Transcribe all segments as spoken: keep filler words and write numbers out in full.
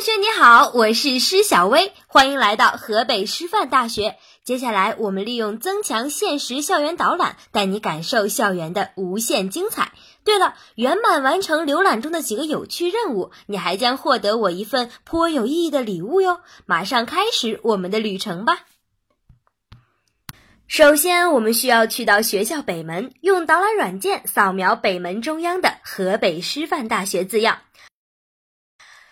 同学你好，我是施小薇，欢迎来到河北师范大学。接下来我们利用增强现实校园导览，带你感受校园的无限精彩。对了，圆满完成浏览中的几个有趣任务，你还将获得我一份颇有意义的礼物哟。马上开始我们的旅程吧。首先，我们需要去到学校北门，用导览软件扫描北门中央的河北师范大学字样。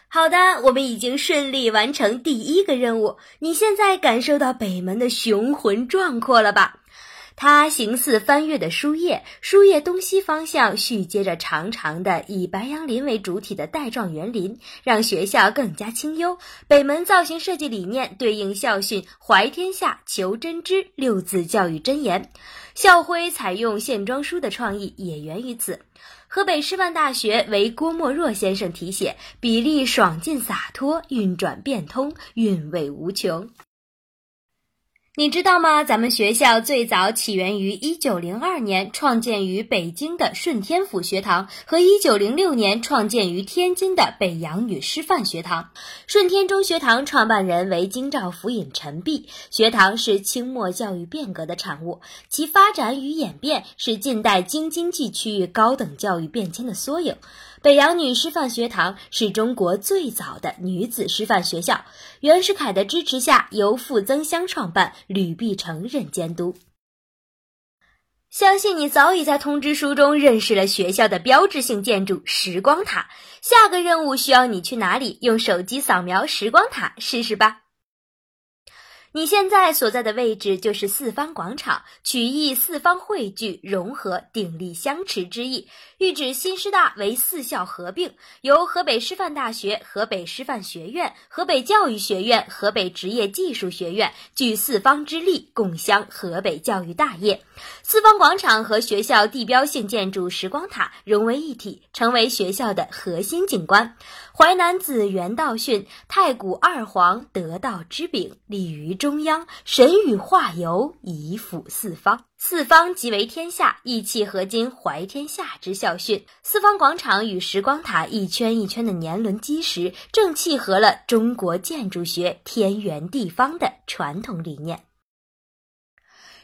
好的，我们已经顺利完成第一个任务，你现在感受到北门的雄浑壮阔了吧？它形似翻越的书页，书页东西方向续接着长长的以白杨林为主体的带状园林，让学校更加清幽。北门造型设计理念对应校训“怀天下，求真知”六字教育箴言，校徽采用线装书的创意也源于此。河北师范大学为郭沫若先生题写，笔力爽劲洒脱，运转变通，韵味无穷。你知道吗？咱们学校最早起源于一九零二年，创建于北京的顺天府学堂和一九零六年创建于天津的北洋女师范学堂。顺天中学堂创办人为京兆府尹陈璧，学堂是清末教育变革的产物，其发展与演变是近代京津冀区域高等教育变迁的缩影。北洋女师范学堂是中国最早的女子师范学校，袁世凯的支持下，由傅增湘创办，吕碧城任监督。相信你早已在通知书中认识了学校的标志性建筑时光塔。下个任务需要你去哪里？用手机扫描时光塔试试吧。你现在所在的位置就是四方广场，取意四方汇聚、融合、鼎力相持之意，喻指新师大为四校合并，由河北师范大学、河北师范学院、河北教育学院、河北职业技术学院聚四方之力，共襄河北教育大业。四方广场和学校地标性建筑时光塔融为一体，成为学校的核心景观。淮南子袁道训，太古二皇得道之柄，立于中央，神与化游，以辅四方。四方即为天下，意气合金，怀天下之校训。四方广场与时光塔一圈一圈的年轮基石，正契合了中国建筑学天圆地方的传统理念。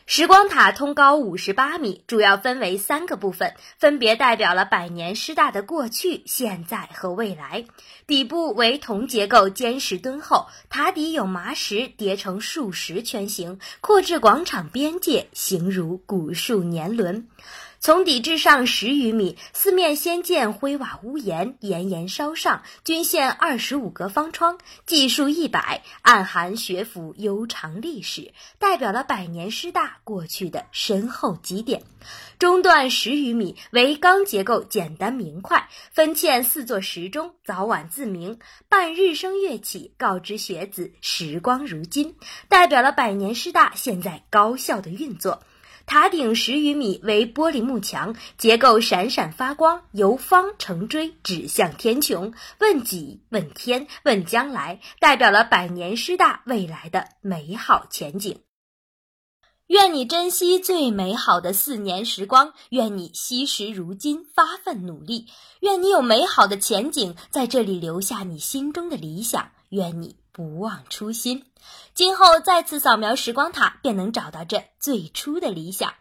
时光塔通高五十八米，主要分为三个部分，分别代表了百年师大的过去、现在和未来。底部为铜结构，坚实敦厚，塔底有麻石叠成数十圈形，扩至广场边界，形如古树年轮。从底至上十余米，四面先建灰瓦屋檐，檐檐稍上均现二十五格方窗，计数一百，暗含学府悠长历史，代表了百年师大过去的深厚积淀。中段十余米为钢结构，简单明快，分嵌四座时钟，早晚自鸣，伴日升月起，告知学子时光如金，代表了百年师大现在高效的运作。塔顶十余米为玻璃幕墙，结构闪闪发光，由方成锥，指向天穹，问己、问天、问将来，代表了百年师大未来的美好前景。愿你珍惜最美好的四年时光，愿你惜时如金，发奋努力，愿你有美好的前景，在这里留下你心中的理想，愿你不忘初心，今后再次扫描时光塔，便能找到这最初的理想。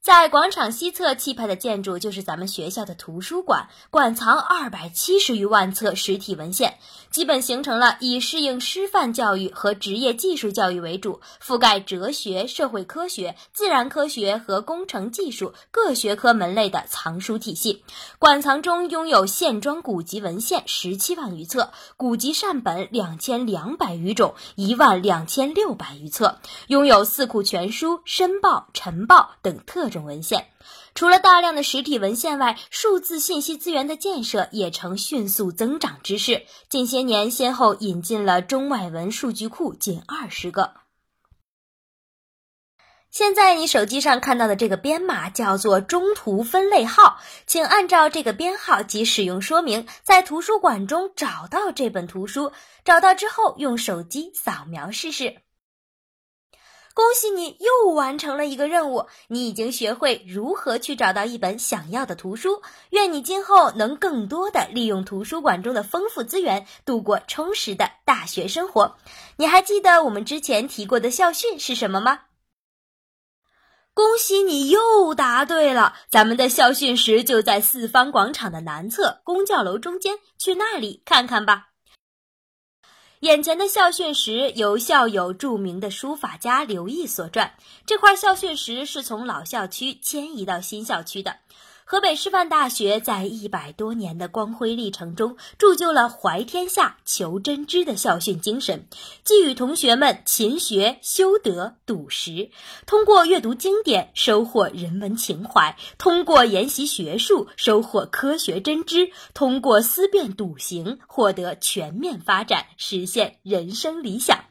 在广场西侧气派的建筑就是咱们学校的图书馆，馆藏二百七十余万册实体文献，基本形成了以适应师范教育和职业技术教育为主，覆盖哲学、社会科学、自然科学和工程技术各学科门类的藏书体系。馆藏中拥有线装古籍文献十七万余册，古籍善本两千两百余种，一万两千六百余册，拥有四库全书、申报、晨报等特种文献。除了大量的实体文献外，数字信息资源的建设也呈迅速增长之势。近些年先后引进了中外文数据库近二十个。现在你手机上看到的这个编码叫做中途分类号，请按照这个编号及使用说明，在图书馆中找到这本图书，找到之后用手机扫描试试。恭喜你又完成了一个任务，你已经学会如何去找到一本想要的图书。愿你今后能更多的利用图书馆中的丰富资源，度过充实的大学生活。你还记得我们之前提过的校训是什么吗？恭喜你又答对了，咱们的校训室就在四方广场的南侧公教楼中间，去那里看看吧。眼前的校训石由校友著名的书法家刘毅所撰，这块校训石是从老校区迁移到新校区的。河北师范大学在一百多年的光辉历程中，铸就了怀天下、求真知的校训精神，寄予同学们勤学、修德、笃实。通过阅读经典，收获人文情怀；通过研习学术，收获科学真知；通过思辨笃行，获得全面发展，实现人生理想。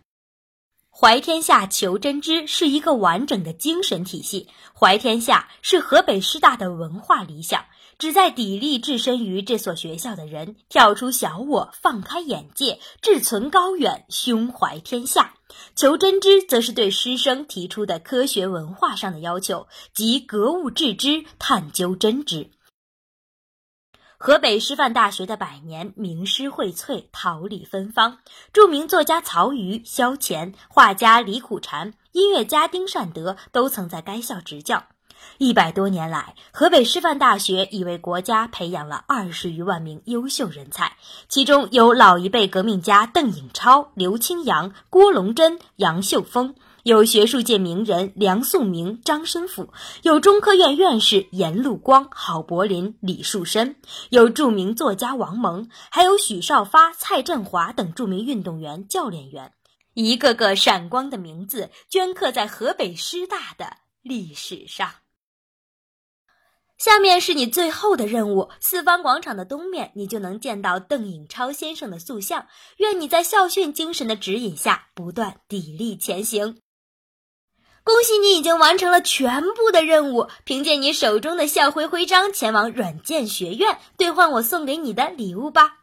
怀天下求真知是一个完整的精神体系，怀天下是河北师大的文化理想，旨在砥砺置身于这所学校的人，跳出小我，放开眼界，志存高远，胸怀天下。求真知则是对师生提出的科学文化上的要求，即格物致知，探究真知。河北师范大学的百年名师荟萃，桃李芬芳，著名作家曹禺、萧乾，画家李苦禅，音乐家丁善德都曾在该校执教。一百多年来，河北师范大学已为国家培养了二十余万名优秀人才，其中有老一辈革命家邓颖超、刘清扬、郭龙真、杨秀峰，有学术界名人梁漱溟、张申府，有中科院院士颜路光、郝柏林、李树深，有著名作家王蒙，还有许绍发、蔡振华等著名运动员、教练员，一个个闪光的名字镌刻在河北师大的历史上。下面是你最后的任务，四方广场的东面你就能见到邓颖超先生的塑像，愿你在校训精神的指引下不断砥砺前行。恭喜你已经完成了全部的任务，凭借你手中的校徽徽章前往软件学院兑换我送给你的礼物吧。